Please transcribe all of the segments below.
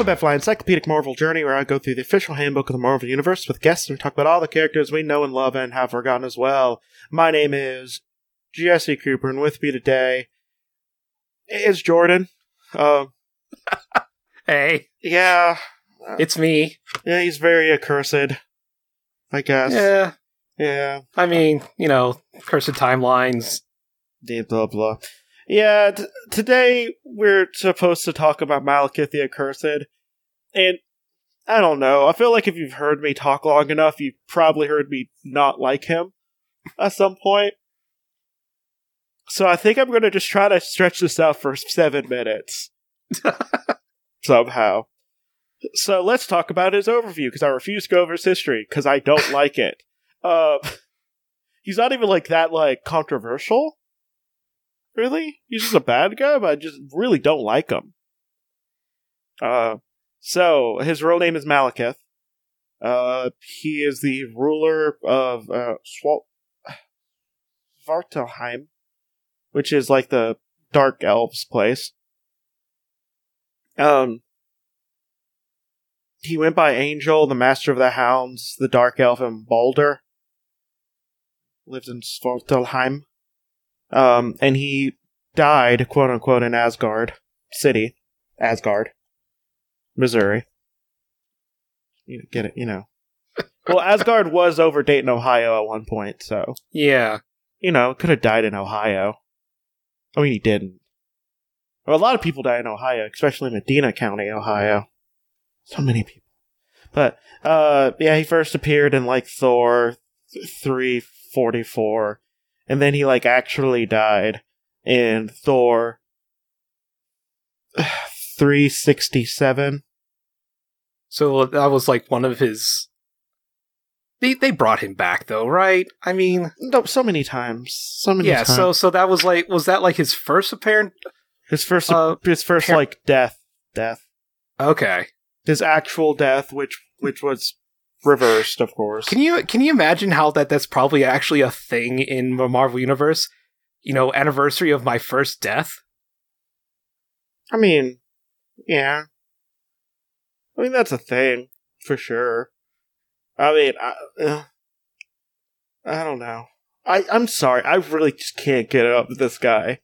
Alphabetfly Encyclopedic Marvel Journey, where I go through the official handbook of the Marvel Universe with guests and talk about all the characters we know and love and have forgotten as well. My name is Jesse Cooper, and with me today is Jordan. Hey. Yeah. It's me. Yeah, he's very accursed, I guess. Yeah. Yeah. I mean, you know, cursed timelines. Blah, blah. Yeah, today we're supposed to talk about Malekith the Accursed, and I don't know, I feel like if you've heard me talk long enough, you've probably heard me not like him at some point. So I think I'm going to just try to stretch this out for 7 minutes. Somehow. So let's talk about his overview, because I refuse to go over his history, because I don't like it. He's not even that controversial. Really? He's just a bad guy, but I just really don't like him. So, his real name is Malekith. He is the ruler of Svartalheim, which is the Dark Elves place. He went by Angel, the Master of the Hounds, the Dark Elf, and Baldur. Lives in Svartalheim. And he died, quote-unquote, in Asgard City. Asgard. Missouri. You get it, you know. Well, Asgard was over Dayton, Ohio at one point, so... Yeah. You know, could have died in Ohio. I mean, he didn't. Well, a lot of people die in Ohio, especially in Medina County, Ohio. So many people. But, yeah, he first appeared in, Thor 344... And then he, actually died in Thor 367. So that was, one of his... They brought him back, though, right? I mean... No, so many times. So many times. Yeah, so that was, Was that, his first apparent... His first death. Okay. His actual death, which was... reversed, of course. Can you imagine how that's probably actually a thing in the Marvel Universe? You know, anniversary of my first death? I mean, yeah. I mean, that's a thing, for sure. I mean, I don't know. I'm sorry, I really just can't get up with this guy.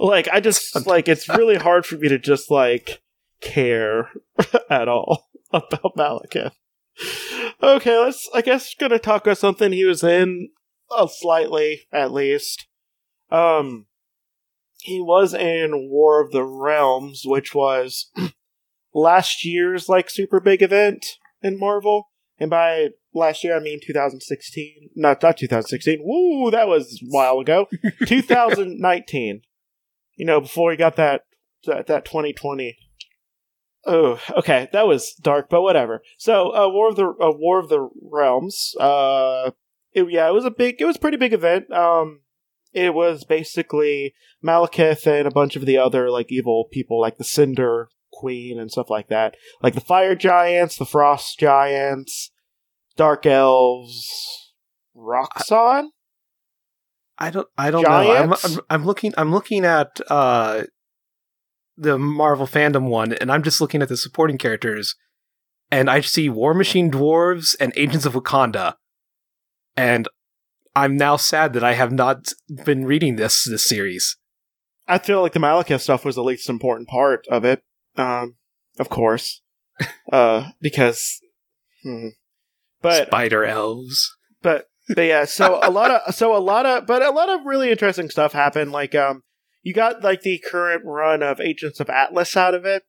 I just, it's really hard for me to just, care at all about Malekith. Okay, gonna talk about something he was in, slightly, at least. He was in War of the Realms, which was last year's, super big event in Marvel. And by last year, I mean 2016. Not 2016. Woo, that was a while ago. 2019. You know, before we got that 2020... Oh, okay, that was dark, but whatever. So, War of the Realms. It was a pretty big event. It was basically Malekith and a bunch of the other evil people, the Cinder Queen and stuff like that, the Fire Giants, the Frost Giants, Dark Elves, Roxxon. I don't Giants? Know. I'm looking at the Marvel fandom one, and I'm just looking at the supporting characters, and I see War Machine Dwarves and Agents of Wakanda, and I'm now sad that I have not been reading this series. I feel like the Malekith stuff was the least important part of it, of course, because... But Spider Elves. But yeah, a lot of really interesting stuff happened, You got, the current run of Agents of Atlas out of it,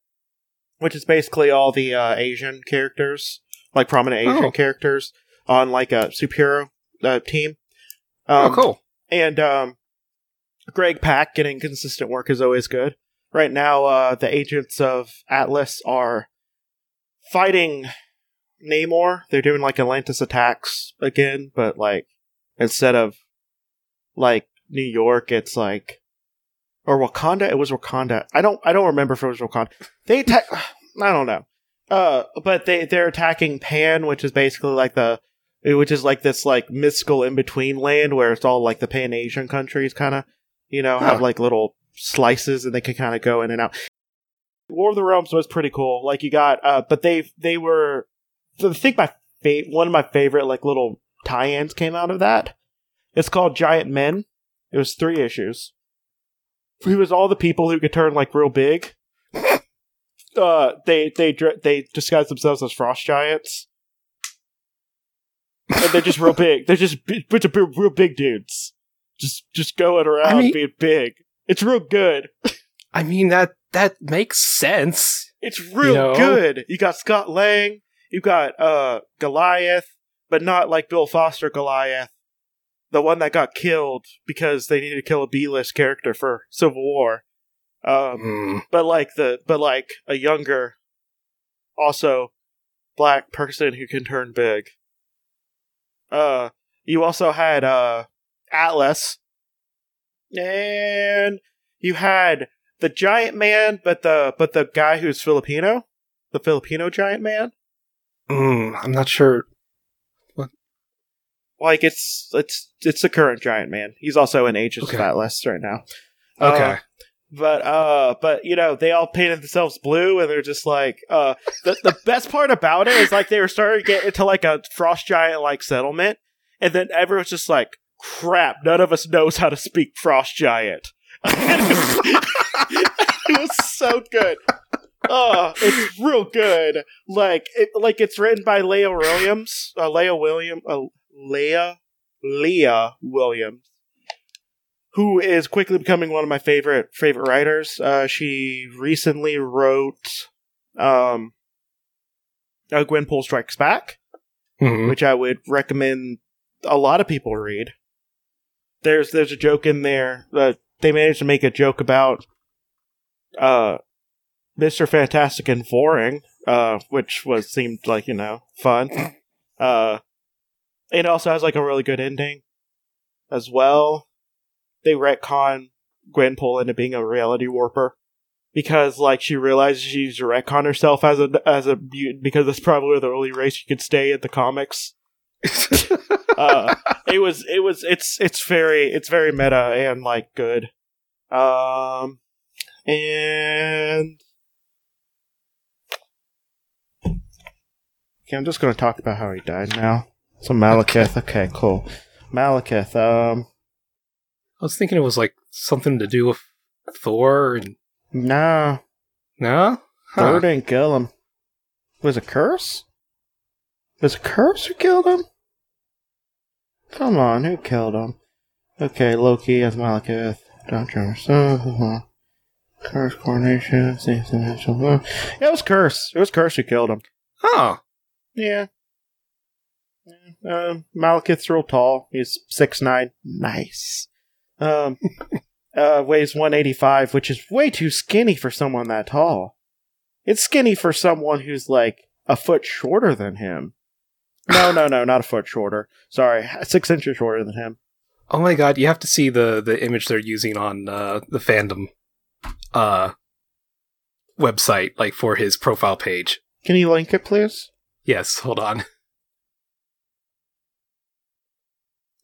which is basically all the Asian characters, prominent Asian characters, on, a superhero team. Cool. And Greg Pak getting consistent work is always good. Right now, the Agents of Atlas are fighting Namor. They're doing, Atlantis attacks again, but, instead of, New York, it's, Or Wakanda? It was Wakanda. I don't remember if it was Wakanda. They attack... I don't know. But they're attacking Pan, which is basically this mystical in-between land where it's all the Pan-Asian countries kind of, have little slices and they can kind of go in and out. War of the Realms was pretty cool. Like, you got, but they were, so I think one of my favorite, like, little tie-ins came out of that. It's called Giant Men. It was 3 issues. It was all the people who could turn, like, real big. They disguise themselves as frost giants. And they're just real big. They're just bunch of real big dudes. Just going around being big. It's real good. I mean, that makes sense. It's real good. You got Scott Lang. You got Goliath, but not like Bill Foster Goliath. The one that got killed because they needed to kill a B-list character for Civil War. But like a younger, also black person who can turn big. You also had Atlas, and you had the giant man, but the guy who's Filipino, the Filipino giant man. I'm not sure what. Like it's the current giant man. He's also in Agents of Atlas right now. Okay. But you know, they all painted themselves blue, and they're just like the best part about it is like they were starting to get into like a frost giant like settlement, and then everyone's just like, crap, none of us knows how to speak frost giant. It was so good. Oh, it's real good. Like it's written by Leah Williams. Who is quickly becoming one of my favorite writers. She recently wrote Gwenpool Strikes Back, which I would recommend a lot of people read. There's a joke in there. They managed to make a joke about Mr. Fantastic and Voring, which seemed like, you know, fun. It also has like a really good ending as well. They retcon Gwenpool into being a reality warper because, like, she realizes she's retcon herself as a mutant because that's probably the only race she could stay at the comics. It's very meta and like good. And okay, I'm just going to talk about how he died now. So Malekith. Okay, cool. Malekith. I was thinking it was, like, something to do with Thor and... No. No? Huh. Thor didn't kill him. Was it a curse? Was it a curse who killed him? Come on, who killed him? Okay, Loki as Malekith. Doctor. Curse, coronation, saves the national... Yeah, it was Curse. It was Curse who killed him. Huh. Yeah. Malekith's real tall. He's 6'9". Nice. Weighs 185, which is way too skinny for someone that tall. It's skinny for someone who's like a foot shorter than him. No, not a foot shorter. Sorry, 6 inches shorter than him. Oh my god, you have to see the image they're using on the fandom website, like for his profile page. Can you link it, please? Yes, hold on.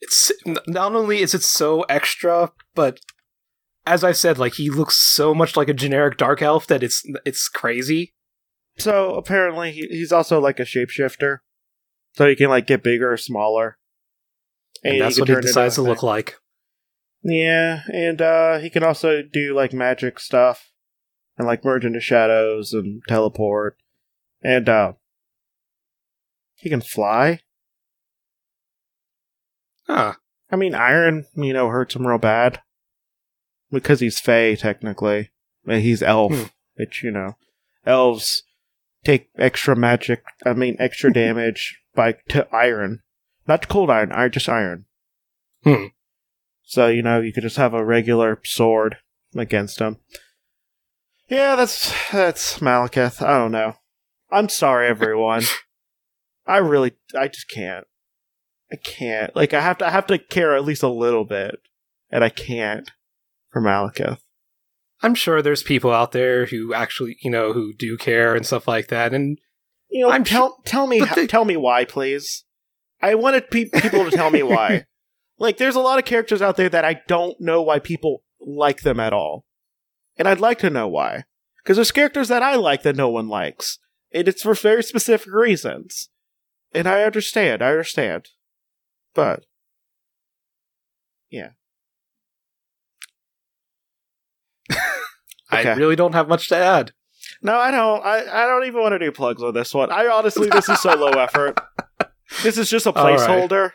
It's not only is it so extra, but as I said, like, he looks so much like a generic dark elf that it's crazy. So apparently he's also like a shapeshifter, so he can like get bigger or smaller, and that's what he decides to look like. Yeah, and he can also do like magic stuff and like merge into shadows and teleport, and he can fly. Huh. I mean, Iron, you know, hurts him real bad. Because he's Fae, technically. And he's Elf, which, you know, Elves take extra damage to Iron. Not cold Iron, just Iron. Hmm. So, you know, you could just have a regular sword against him. Yeah, that's Malekith. I don't know. I'm sorry, everyone. I just can't. I can't. Like, I have to care at least a little bit. And I can't for Malekith. I'm sure there's people out there who actually, you know, who do care and stuff like that. And, you know, tell me why, please. I wanted people to tell me why. Like, there's a lot of characters out there that I don't know why people like them at all. And I'd like to know why. Because there's characters that I like that no one likes. And it's for very specific reasons. And I understand. But, yeah. Okay. I really don't have much to add. No, I don't. I don't even want to do plugs on this one. I honestly, this is so low effort. This is just a placeholder. Right.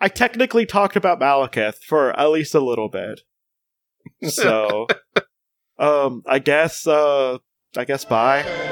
I technically talked about Malekith for at least a little bit. So, I guess bye.